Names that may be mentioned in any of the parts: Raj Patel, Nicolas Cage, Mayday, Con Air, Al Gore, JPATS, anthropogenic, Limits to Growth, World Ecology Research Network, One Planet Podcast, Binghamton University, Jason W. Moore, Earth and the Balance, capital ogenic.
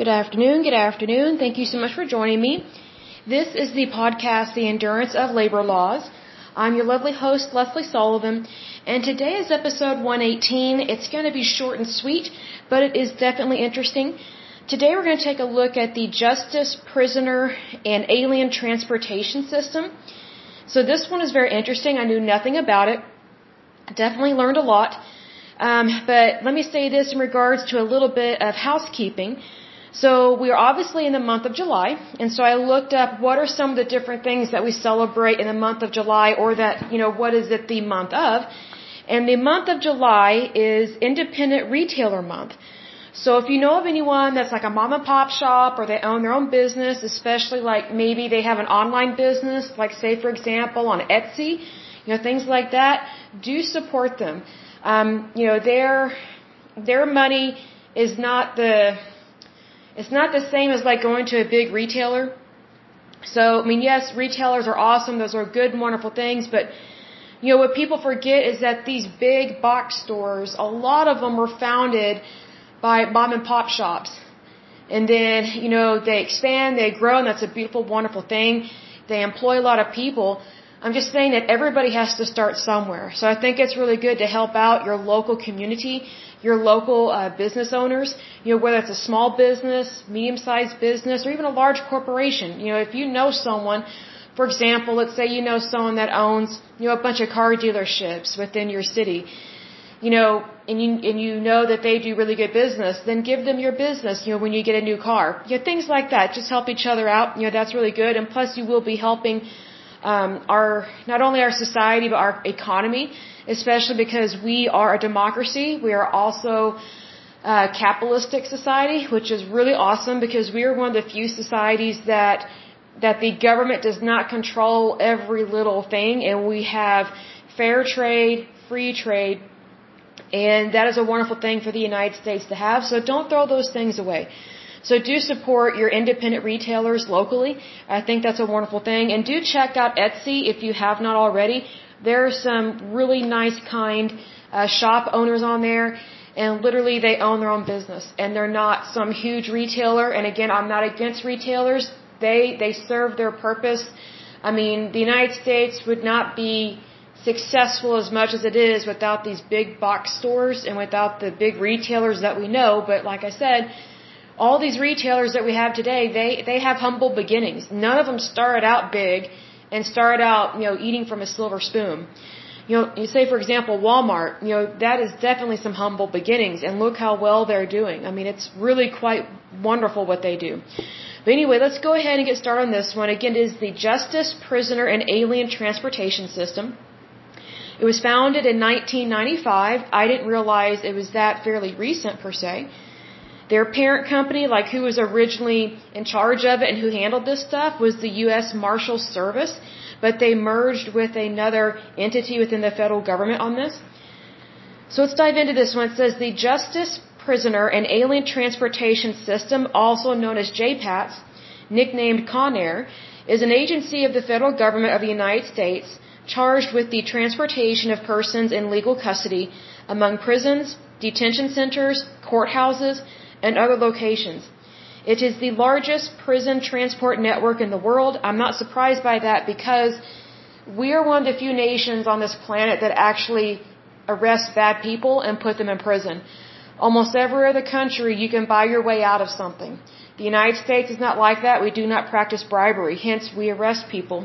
Good afternoon. Good afternoon. Thank you so much for joining me. This is the podcast, The Endurance of Labor Laws. I'm your lovely host, Leslie Sullivan, and today is episode 118. It's going to be short and sweet, but it is definitely interesting. Today we're going to take a look at the justice, prisoner, and alien transportation system. So this one is very interesting. I knew nothing about it. Definitely learned a lot. But let me say this in regards to a little bit of housekeeping. So we're obviously in the month of July, and so I looked up what are some of the different things that we celebrate in the month of July, or that, what is it the month of? And the month of July is Independent Retailer Month. So if you know of anyone that's like a mom and pop shop, or they own their own business, especially like maybe they have an online business, like say for example on Etsy, things like that, do support them. Their money is not the... It's not the same as like going to a big retailer. So, yes, retailers are awesome. Those are good and wonderful things. But, what people forget is that these big box stores, a lot of them were founded by mom and pop shops. And then, they expand, they grow, and that's a beautiful, wonderful thing. They employ a lot of people. I'm just saying that everybody has to start somewhere. So I think it's really good to help out your local community, your local business owners, whether it's a small business, medium-sized business, or even a large corporation. If you know someone, for example, let's say you know someone that owns, a bunch of car dealerships within your city, and you know that they do really good business, then give them your business, when you get a new car. Things like that. Just help each other out. That's really good. And plus you will be helping not only our society, but our economy, especially because we are a democracy. We are also a capitalistic society, which is really awesome because we are one of the few societies that the government does not control every little thing, and we have fair trade, free trade, and that is a wonderful thing for the United States to have. So don't throw those things away. So do support your independent retailers locally. I think that's a wonderful thing. And do check out Etsy if you have not already. There are some really nice, kind shop owners on there. And literally they own their own business. And they're not some huge retailer. And again, I'm not against retailers. They serve their purpose. The United States would not be successful as much as it is without these big box stores and without the big retailers that we know. But like I said, all these retailers that we have today, they have humble beginnings. None of them started out big and started out, eating from a silver spoon. You say, for example, Walmart, that is definitely some humble beginnings. And look how well they're doing. It's really quite wonderful what they do. But anyway, let's go ahead and get started on this one. Again, it is the Justice, Prisoner, and Alien Transportation System. It was founded in 1995. I didn't realize it was that fairly recent, per se. Their parent company, like who was originally in charge of it and who handled this stuff, was the U.S. Marshals Service, but they merged with another entity within the federal government on this. So let's dive into this one. It says the Justice, Prisoner, and Alien Transportation System, also known as JPATS, nicknamed Con Air, is an agency of the federal government of the United States charged with the transportation of persons in legal custody among prisons, detention centers, courthouses, and other locations. It is the largest prison transport network in the world. I'm not surprised by that because we are one of the few nations on this planet that actually arrests bad people and put them in prison. Almost every other country, you can buy your way out of something. The United States is not like that. We do not practice bribery. Hence, we arrest people.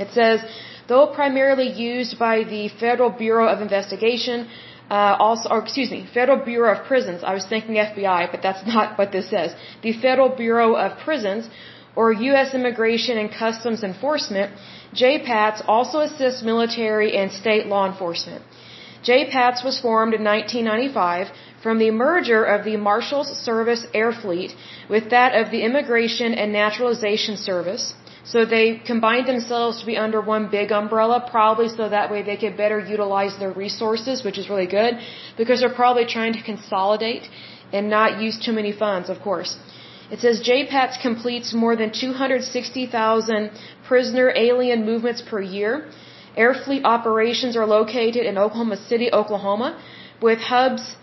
It says, though primarily used by the Federal Bureau of Investigation, Federal Bureau of Prisons. I was thinking FBI, but that's not what this says. The Federal Bureau of Prisons, or U.S. Immigration and Customs Enforcement, JPATS also assists military and state law enforcement. JPATS was formed in 1995 from the merger of the Marshals Service Air Fleet with that of the Immigration and Naturalization Service. So they combined themselves to be under one big umbrella, probably so that way they could better utilize their resources, which is really good, because they're probably trying to consolidate and not use too many funds, of course. It says JPATS completes more than 260,000 prisoner alien movements per year. Air Fleet operations are located in Oklahoma City, Oklahoma, with hubs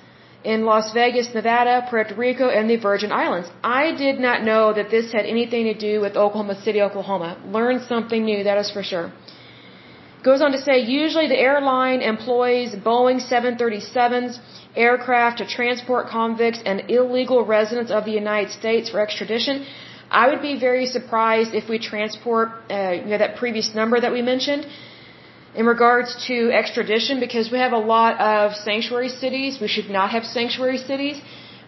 in Las Vegas, Nevada, Puerto Rico, and the Virgin Islands. I did not know that this had anything to do with Oklahoma City, Oklahoma. Learned something new, that is for sure. Goes on to say, usually the airline employs Boeing 737s, aircraft to transport convicts and illegal residents of the United States for extradition. I would be very surprised if we transport that previous number that we mentioned in regards to extradition, because we have a lot of sanctuary cities. We should not have sanctuary cities.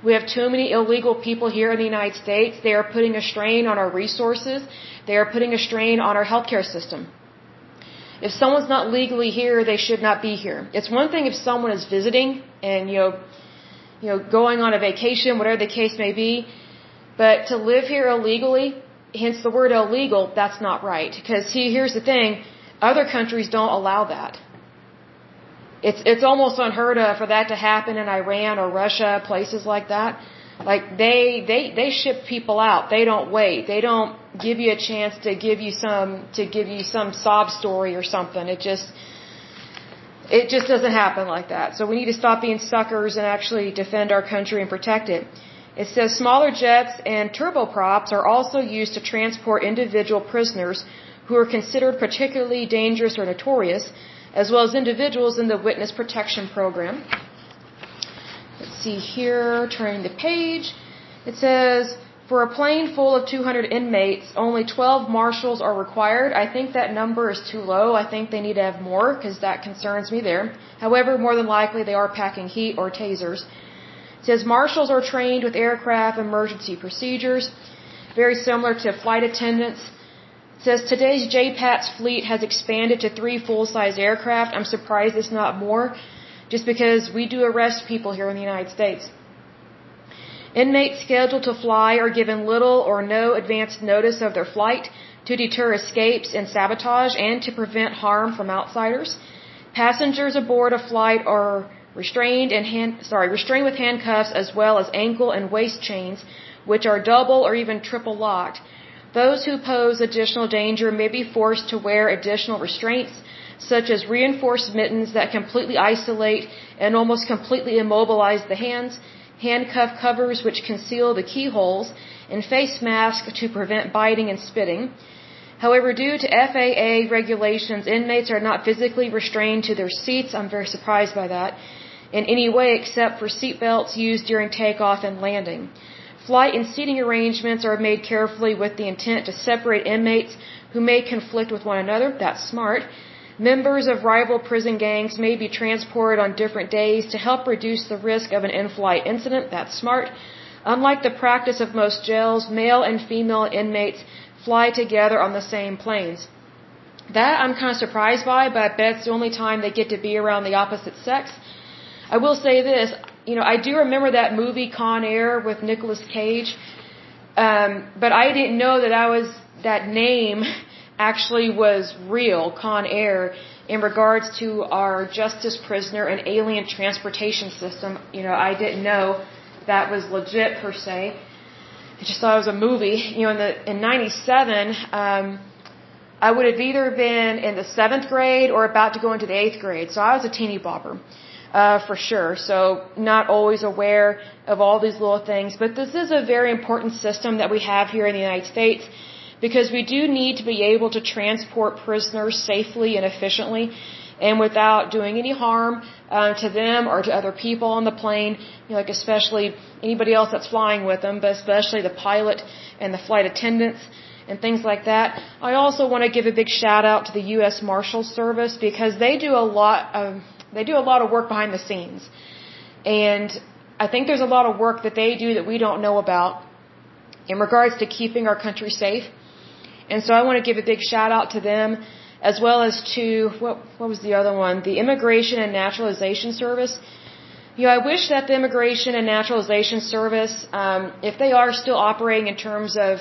We have too many illegal people here in the United States. They are putting a strain on our resources. They are putting a strain on our healthcare system. If someone's not legally here, they should not be here. It's one thing if someone is visiting and going on a vacation, whatever the case may be, but to live here illegally, hence the word illegal, that's not right. Because here's the thing. Other countries don't allow that. It's almost unheard of for that to happen in Iran or Russia, places like that. Like they ship people out. They don't wait. They don't give you a chance to give you some sob story or something. It just doesn't happen like that. So we need to stop being suckers and actually defend our country and protect it. It says smaller jets and turboprops are also used to transport individual prisoners who are considered particularly dangerous or notorious, as well as individuals in the witness protection program. Let's see here, turning the page. It says, for a plane full of 200 inmates, only 12 marshals are required. I think that number is too low. I think they need to have more, because that concerns me there. However, more than likely they are packing heat or tasers. It says, marshals are trained with aircraft emergency procedures, very similar to flight attendants. It says, today's JPATS fleet has expanded to 3 full-size aircraft. I'm surprised it's not more, just because we do arrest people here in the United States. Inmates scheduled to fly are given little or no advance notice of their flight to deter escapes and sabotage and to prevent harm from outsiders. Passengers aboard a flight are restrained and restrained with handcuffs as well as ankle and waist chains, which are double or even triple locked. Those who pose additional danger may be forced to wear additional restraints, such as reinforced mittens that completely isolate and almost completely immobilize the hands, handcuff covers which conceal the keyholes, and face masks to prevent biting and spitting. However, due to FAA regulations, inmates are not physically restrained to their seats. I'm very surprised by that. In any way except for seat belts used during takeoff and landing. Flight and seating arrangements are made carefully with the intent to separate inmates who may conflict with one another. That's smart. Members of rival prison gangs may be transported on different days to help reduce the risk of an in-flight incident. That's smart. Unlike the practice of most jails, male and female inmates fly together on the same planes. That I'm kind of surprised by, but I bet it's the only time they get to be around the opposite sex. I will say this. I do remember that movie Con Air with Nicolas Cage, but I didn't know that name actually was real, Con Air, in regards to our justice prisoner and alien transportation system. I didn't know that was legit per se. I just thought it was a movie. In '97, I would have either been in the 7th grade or about to go into the 8th grade, so I was a teeny bopper. For sure. So not always aware of all these little things. But this is a very important system that we have here in the United States, because we do need to be able to transport prisoners safely and efficiently and without doing any harm to them or to other people on the plane, especially anybody else that's flying with them, but especially the pilot and the flight attendants and things like that. I also want to give a big shout out to the U.S. Marshals Service, because they do a lot of work behind the scenes. And I think there's a lot of work that they do that we don't know about in regards to keeping our country safe. And so I want to give a big shout out to them, as well as to what was the other one? The Immigration and Naturalization Service. I wish that the Immigration and Naturalization Service, if they are still operating in terms of,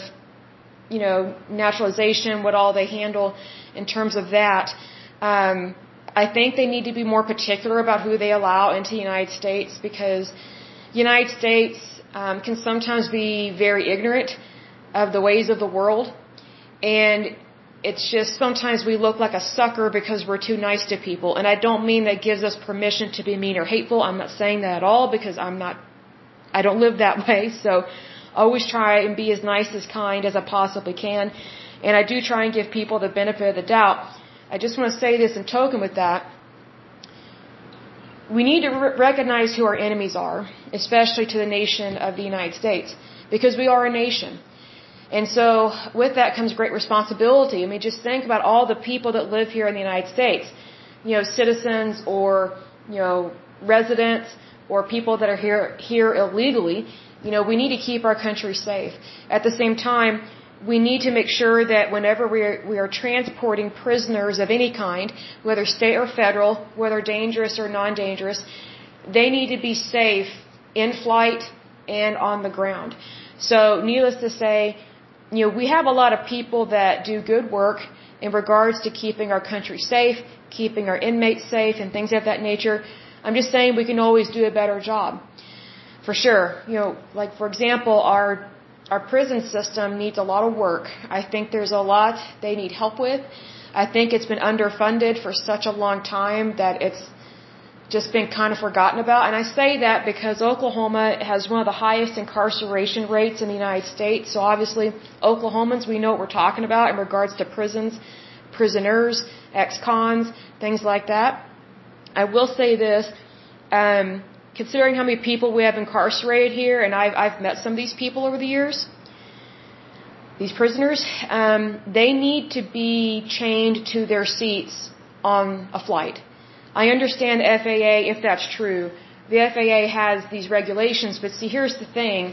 naturalization, what all they handle in terms of that, I think they need to be more particular about who they allow into the United States, because the United States can sometimes be very ignorant of the ways of the world. And It's just sometimes we look like a sucker because we're too nice to people. And I don't mean that gives us permission to be mean or hateful. I'm not saying that at all because I don't live that way. So always try and be as nice, as kind as I possibly can. And I do try and give people the benefit of the doubt. I just want to say this in token with that. We need to recognize who our enemies are, especially to the nation of the United States, because we are a nation. And so with that comes great responsibility. I mean, just think about all the people that live here in the United States, citizens or, residents or people that are here illegally. We need to keep our country safe. At the same time, we need to make sure that whenever we are transporting prisoners of any kind, whether state or federal, whether dangerous or non-dangerous, they need to be safe in flight and on the ground. So needless to say, we have a lot of people that do good work in regards to keeping our country safe, keeping our inmates safe and things of that nature. I'm just saying we can always do a better job. For sure. Like for example, our prison system needs a lot of work. I think there's a lot they need help with. I think it's been underfunded for such a long time that it's just been kind of forgotten about. And I say that because Oklahoma has one of the highest incarceration rates in the United States. So obviously, Oklahomans, we know what we're talking about in regards to prisons, prisoners, ex-cons, things like that. I will say this, considering how many people we have incarcerated here, and I've met some of these people over the years, these prisoners, they need to be chained to their seats on a flight. I understand FAA if that's true. The FAA has these regulations, but see, here's the thing.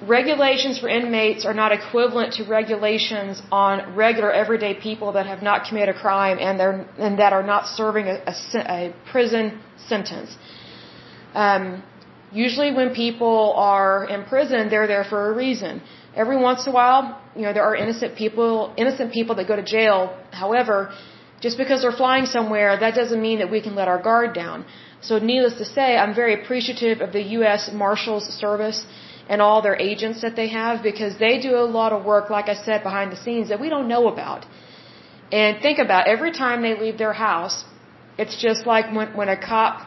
Regulations for inmates are not equivalent to regulations on regular everyday people that have not committed a crime and that are not serving a prison sentence. Usually when people are in prison, they're there for a reason. Every once in a while, there are innocent people that go to jail. However, just because they're flying somewhere, that doesn't mean that we can let our guard down. So needless to say, I'm very appreciative of the U.S. Marshals Service and all their agents that they have, because they do a lot of work, like I said, behind the scenes that we don't know about. And think about it, every time they leave their house, it's just like when a cop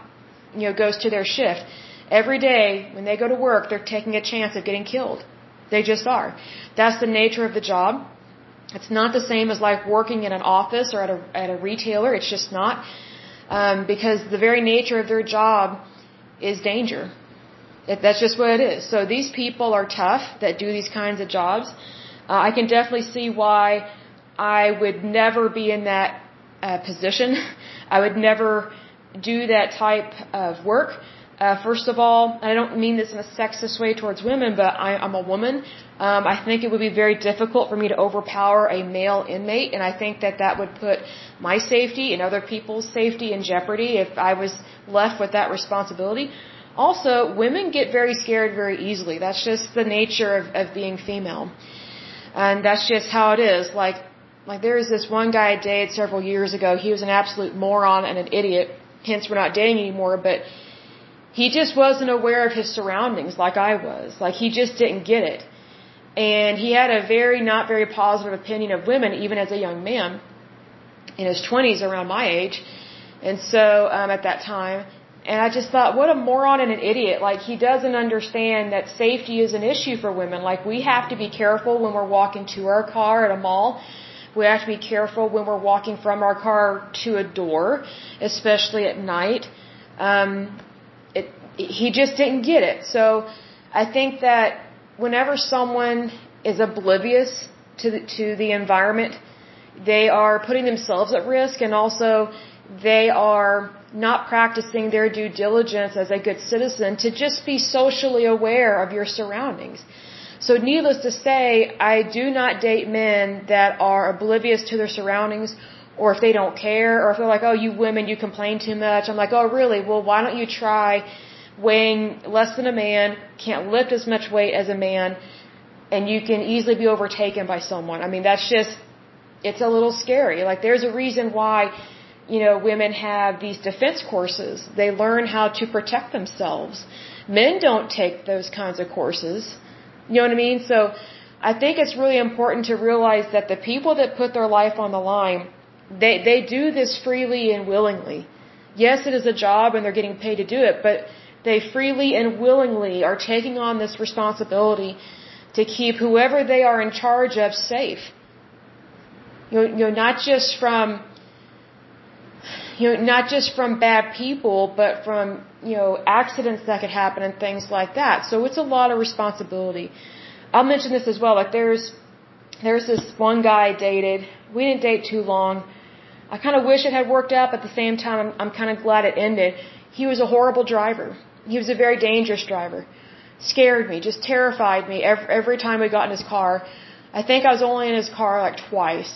goes to their shift. Every day when they go to work, they're taking a chance of getting killed. They just are. That's the nature of the job. It's not the same as like working in an office or at a retailer. It's just not. Because the very nature of their job is danger. That's just what it is. So these people are tough that do these kinds of jobs. I can definitely see why I would never be in that position. I would never do that type of work. First of all, and I don't mean this in a sexist way towards women, but I'm a woman. I think it would be very difficult for me to overpower a male inmate, and I think that would put my safety and other people's safety in jeopardy if I was left with that responsibility. Also, women get very scared very easily. That's just the nature of being female. And that's just how it is. Like there was this one guy I dated several years ago. He was an absolute moron and an idiot. Hence, we're not dating anymore, but he just wasn't aware of his surroundings like I was. Like, he just didn't get it. And he had a very, not very positive opinion of women, even as a young man in his 20s, around my age. And so, at that time, and I just thought, what a moron and an idiot. Like, he doesn't understand that safety is an issue for women. Like, we have to be careful when we're walking to our car at a mall. We have to be careful when we're walking from our car to a door, especially at night. He just didn't get it. So I think that whenever someone is oblivious to the environment, they are putting themselves at risk, and also they are not practicing their due diligence as a good citizen to just be socially aware of your surroundings. So needless to say, I do not date men that are oblivious to their surroundings, or if they don't care, or if they're like, oh, you women, you complain too much. I'm like, oh, really? Well, why don't you try weighing less than a man, can't lift as much weight as a man, and you can easily be overtaken by someone. I mean, that's just, it's a little scary. Like, there's a reason why, women have these defense courses. They learn how to protect themselves. Men don't take those kinds of courses. You know what I mean? So I think it's really important to realize that the people that put their life on the line, they do this freely and willingly. Yes, it is a job and they're getting paid to do it, but they freely and willingly are taking on this responsibility to keep whoever they are in charge of safe. You know, not just from bad people, but from, you know, accidents that could happen and things like that. So it's a lot of responsibility. I'll mention this as well. Like there's this one guy I dated. We didn't date too long. I kind of wish it had worked out, but at the same time, I'm kind of glad it ended. He was a horrible driver. He was a very dangerous driver. Scared me, just terrified me every time we got in his car. I think I was only in his car like twice.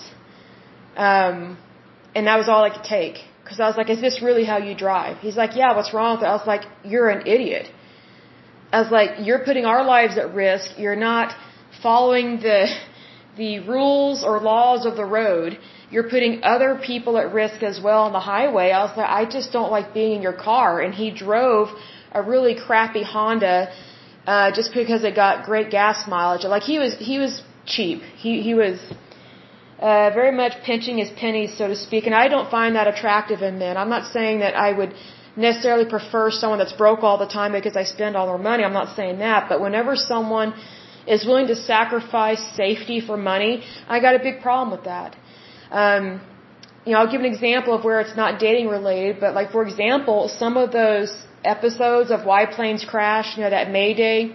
And that was all I could take. Because I was like, is this really how you drive? He's like, yeah, what's wrong with it? I was like, you're an idiot. I was like, you're putting our lives at risk. You're not following the rules or laws of the road. You're putting other people at risk as well on the highway. I was like, I just don't like being in your car. And he drove a really crappy Honda just because it got great gas mileage. Like he was cheap. He was very much pinching his pennies, so to speak. And I don't find that attractive in men. I'm not saying that I would necessarily prefer someone that's broke all the time because I spend all their money. I'm not saying that. But whenever someone is willing to sacrifice safety for money, I got a big problem with that. You know, I'll give an example of where it's not dating related, but like, for example, some of those episodes of Why Planes Crash, you know, that Mayday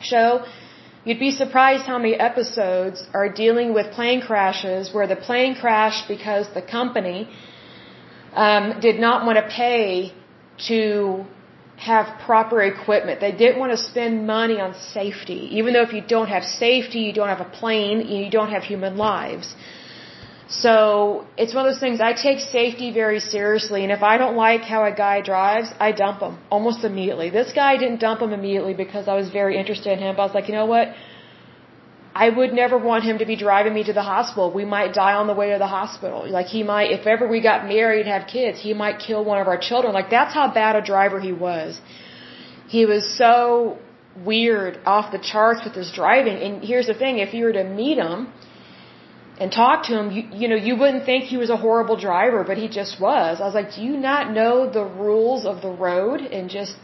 show, you'd be surprised how many episodes are dealing with plane crashes where the plane crashed because the company did not want to pay to have proper equipment. They didn't want to spend money on safety, even though if you don't have safety, you don't have a plane, you don't have human lives. So it's one of those things, I take safety very seriously, and if I don't like how a guy drives, I dump him almost immediately. This guy, I didn't dump him immediately because I was very interested in him, but I was like, you know what? I would never want him to be driving me to the hospital. We might die on the way to the hospital. Like he might, if ever we got married and have kids, he might kill one of our children. Like that's how bad a driver he was. He was so weird, off the charts with his driving. And here's the thing, if you were to meet him and talk to him, you know, you wouldn't think he was a horrible driver, but he just was. I was like, do you not know the rules of the road and just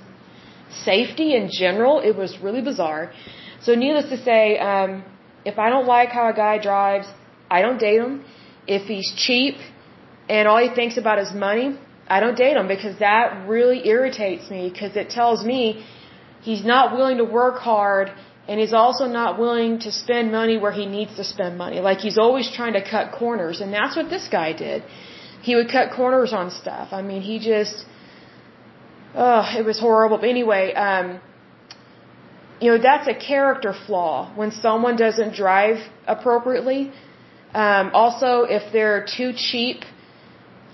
safety in general? It was really bizarre. So needless to say, if I don't like how a guy drives, I don't date him. If he's cheap and all he thinks about is money, I don't date him, because that really irritates me, because it tells me he's not willing to work hard. And he's also not willing to spend money where he needs to spend money. Like he's always trying to cut corners. And that's what this guy did. He would cut corners on stuff. I mean, he just, it was horrible. But anyway, you know, that's a character flaw when someone doesn't drive appropriately. Also, if they're too cheap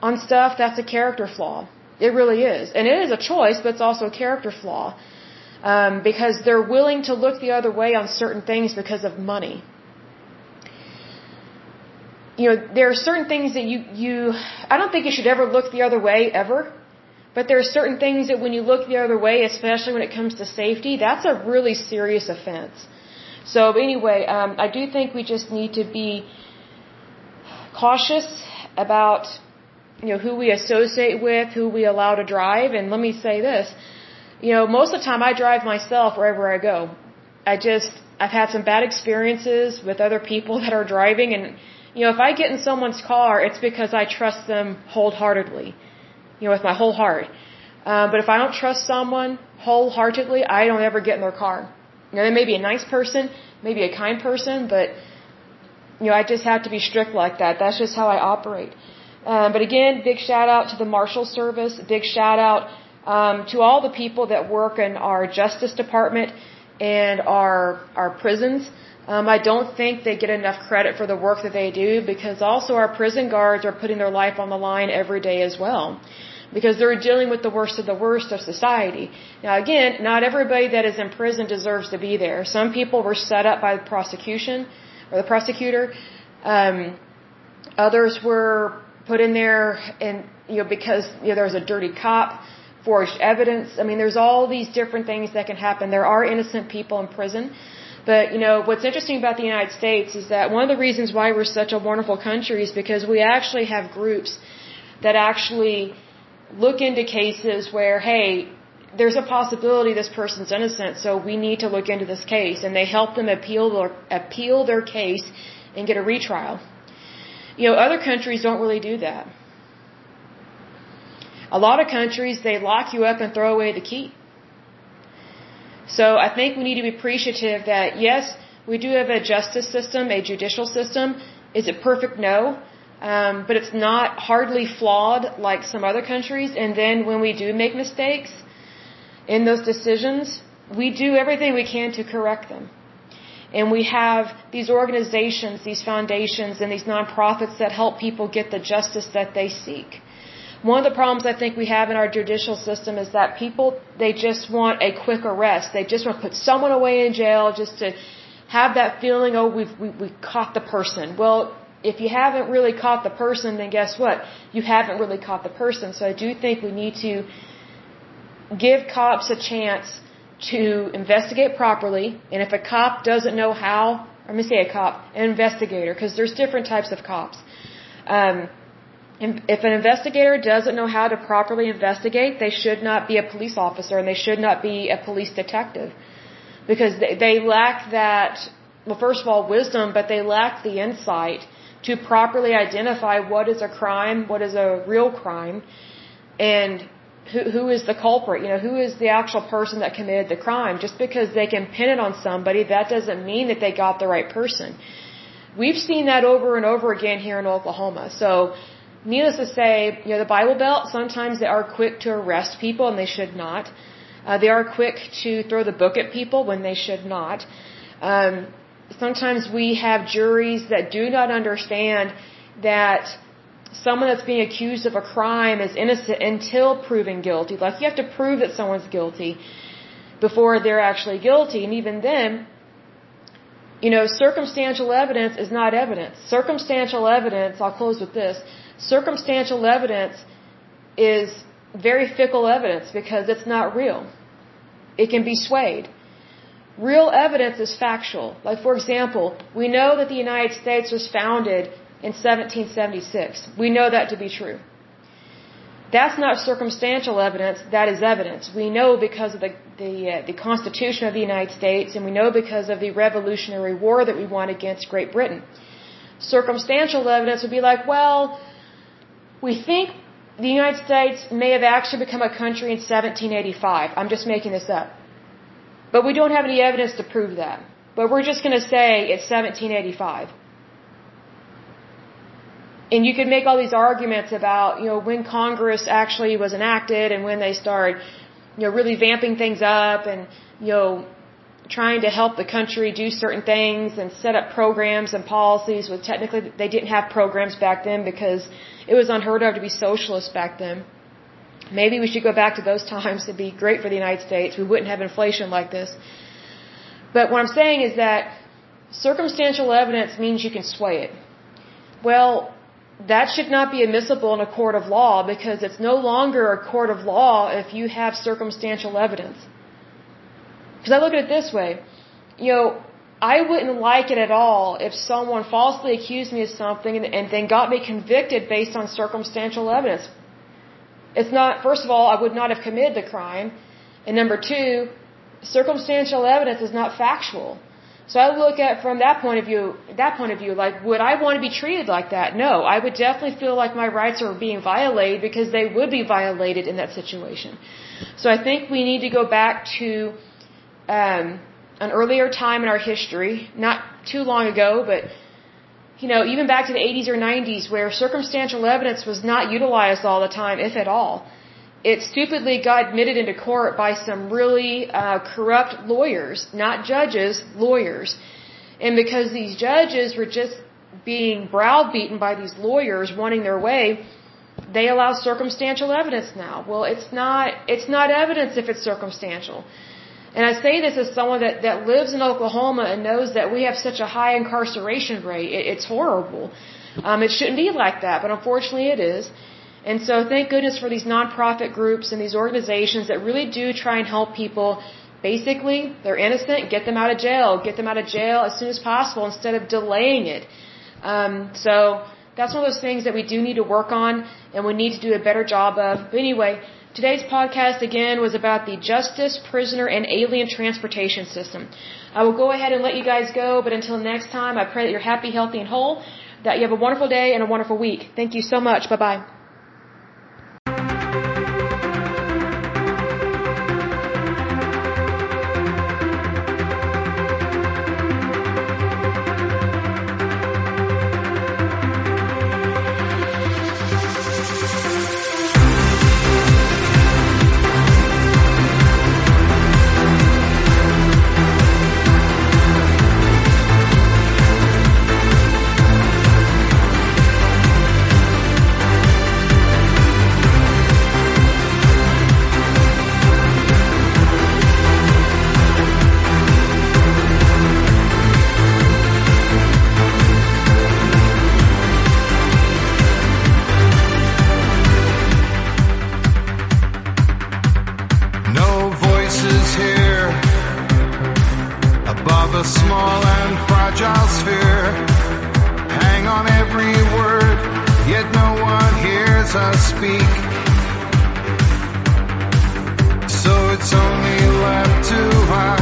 on stuff, that's a character flaw. It really is. And it is a choice, but it's also a character flaw. Because they're willing to look the other way on certain things because of money. You know, there are certain things that I don't think you should ever look the other way, ever. But there are certain things that when you look the other way, especially when it comes to safety, that's a really serious offense. So anyway, I do think we just need to be cautious about, you know, who we associate with, who we allow to drive. And let me say this. You know, most of the time I drive myself wherever I go. I've had some bad experiences with other people that are driving, and, you know, if I get in someone's car, it's because I trust them wholeheartedly. You know, with my whole heart. But if I don't trust someone wholeheartedly, I don't ever get in their car. You know, they may be a nice person, maybe a kind person, but, you know, I just have to be strict like that. That's just how I operate. But again, big shout out to the Marshal Service, big shout out to all the people that work in our Justice Department and our prisons. I don't think they get enough credit for the work that they do, because also our prison guards are putting their life on the line every day as well, because they're dealing with the worst of the worst of society. Now again, not everybody that is in prison deserves to be there. Some people were set up by the prosecution or the prosecutor. Others were put in there and, you know, because, you know, there was a dirty cop, forged evidence. I mean, there's all these different things that can happen. There are innocent people in prison. But, you know, what's interesting about the United States is that one of the reasons why we're such a wonderful country is because we actually have groups that actually look into cases where, hey, there's a possibility this person's innocent, so we need to look into this case. And they help them appeal their case and get a retrial. You know, other countries don't really do that. A lot of countries, they lock you up and throw away the key. So I think we need to be appreciative that, yes, we do have a justice system, a judicial system. Is it perfect? No. But it's not hardly flawed like some other countries. And then when we do make mistakes in those decisions, we do everything we can to correct them. And we have these organizations, these foundations, and these nonprofits that help people get the justice that they seek. One of the problems I think we have in our judicial system is that people, they just want a quick arrest. They just want to put someone away in jail just to have that feeling, oh, we caught the person. Well, if you haven't really caught the person, then guess what? You haven't really caught the person. So I do think we need to give cops a chance to investigate properly. And if a cop doesn't know how, let me say a cop, an investigator, because there's different types of cops. If an investigator doesn't know how to properly investigate, they should not be a police officer and they should not be a police detective, because they lack that, well, first of all, wisdom, but they lack the insight to properly identify what is a crime, what is a real crime, and who is the culprit, you know, who is the actual person that committed the crime. Just because they can pin it on somebody, that doesn't mean that they got the right person. We've seen that over and over again here in Oklahoma. So, needless to say, you know, the Bible Belt, sometimes they are quick to arrest people and they should not. They are quick to throw the book at people when they should not. Sometimes we have juries that do not understand that someone that's being accused of a crime is innocent until proven guilty. Like, you have to prove that someone's guilty before they're actually guilty. And even then, you know, circumstantial evidence is not evidence. Circumstantial evidence, I'll close with this. Circumstantial evidence is very fickle evidence because it's not real. It can be swayed. Real evidence is factual. Like, for example, we know that the United States was founded in 1776. We know that to be true. That's not circumstantial evidence. That is evidence. We know because of the Constitution of the United States, and we know because of the Revolutionary War that we won against Great Britain. Circumstantial evidence would be like, well, we think the United States may have actually become a country in 1785. I'm just making this up. But we don't have any evidence to prove that. But we're just going to say it's 1785. And you could make all these arguments about, you know, when Congress actually was enacted and when they started, you know, really vamping things up and, you know, trying to help the country do certain things and set up programs and policies. Well, technically, they didn't have programs back then because it was unheard of to be socialist back then. Maybe we should go back to those times. It'd be great for the United States. We wouldn't have inflation like this. But what I'm saying is that circumstantial evidence means you can sway it. Well, that should not be admissible in a court of law, because it's no longer a court of law if you have circumstantial evidence. Because I look at it this way, you know, I wouldn't like it at all if someone falsely accused me of something and then got me convicted based on circumstantial evidence. It's not, first of all, I would not have committed the crime. And number two, circumstantial evidence is not factual. So I look at from that point of view, like, would I want to be treated like that? No, I would definitely feel like my rights are being violated, because they would be violated in that situation. So I think we need to go back to an earlier time in our history, not too long ago, but, you know, even back to the 80s or 90s, where circumstantial evidence was not utilized all the time, if at all. It stupidly got admitted into court by some really corrupt lawyers, not judges, lawyers. And because these judges were just being browbeaten by these lawyers wanting their way, they allow circumstantial evidence now. Well, it's not evidence if it's circumstantial. And I say this as someone that lives in Oklahoma and knows that we have such a high incarceration rate. It's horrible. It shouldn't be like that, but unfortunately it is. And so thank goodness for these nonprofit groups and these organizations that really do try and help people Basically, they're innocent. Get them out of jail. Get them out of jail as soon as possible instead of delaying it. So that's one of those things that we do need to work on and we need to do a better job of. But anyway, today's podcast, again, was about the justice, prisoner, and alien transportation system. I will go ahead and let you guys go, but until next time, I pray that you're happy, healthy, and whole, that you have a wonderful day and a wonderful week. Thank you so much. Bye-bye. Speak, so it's only left to us.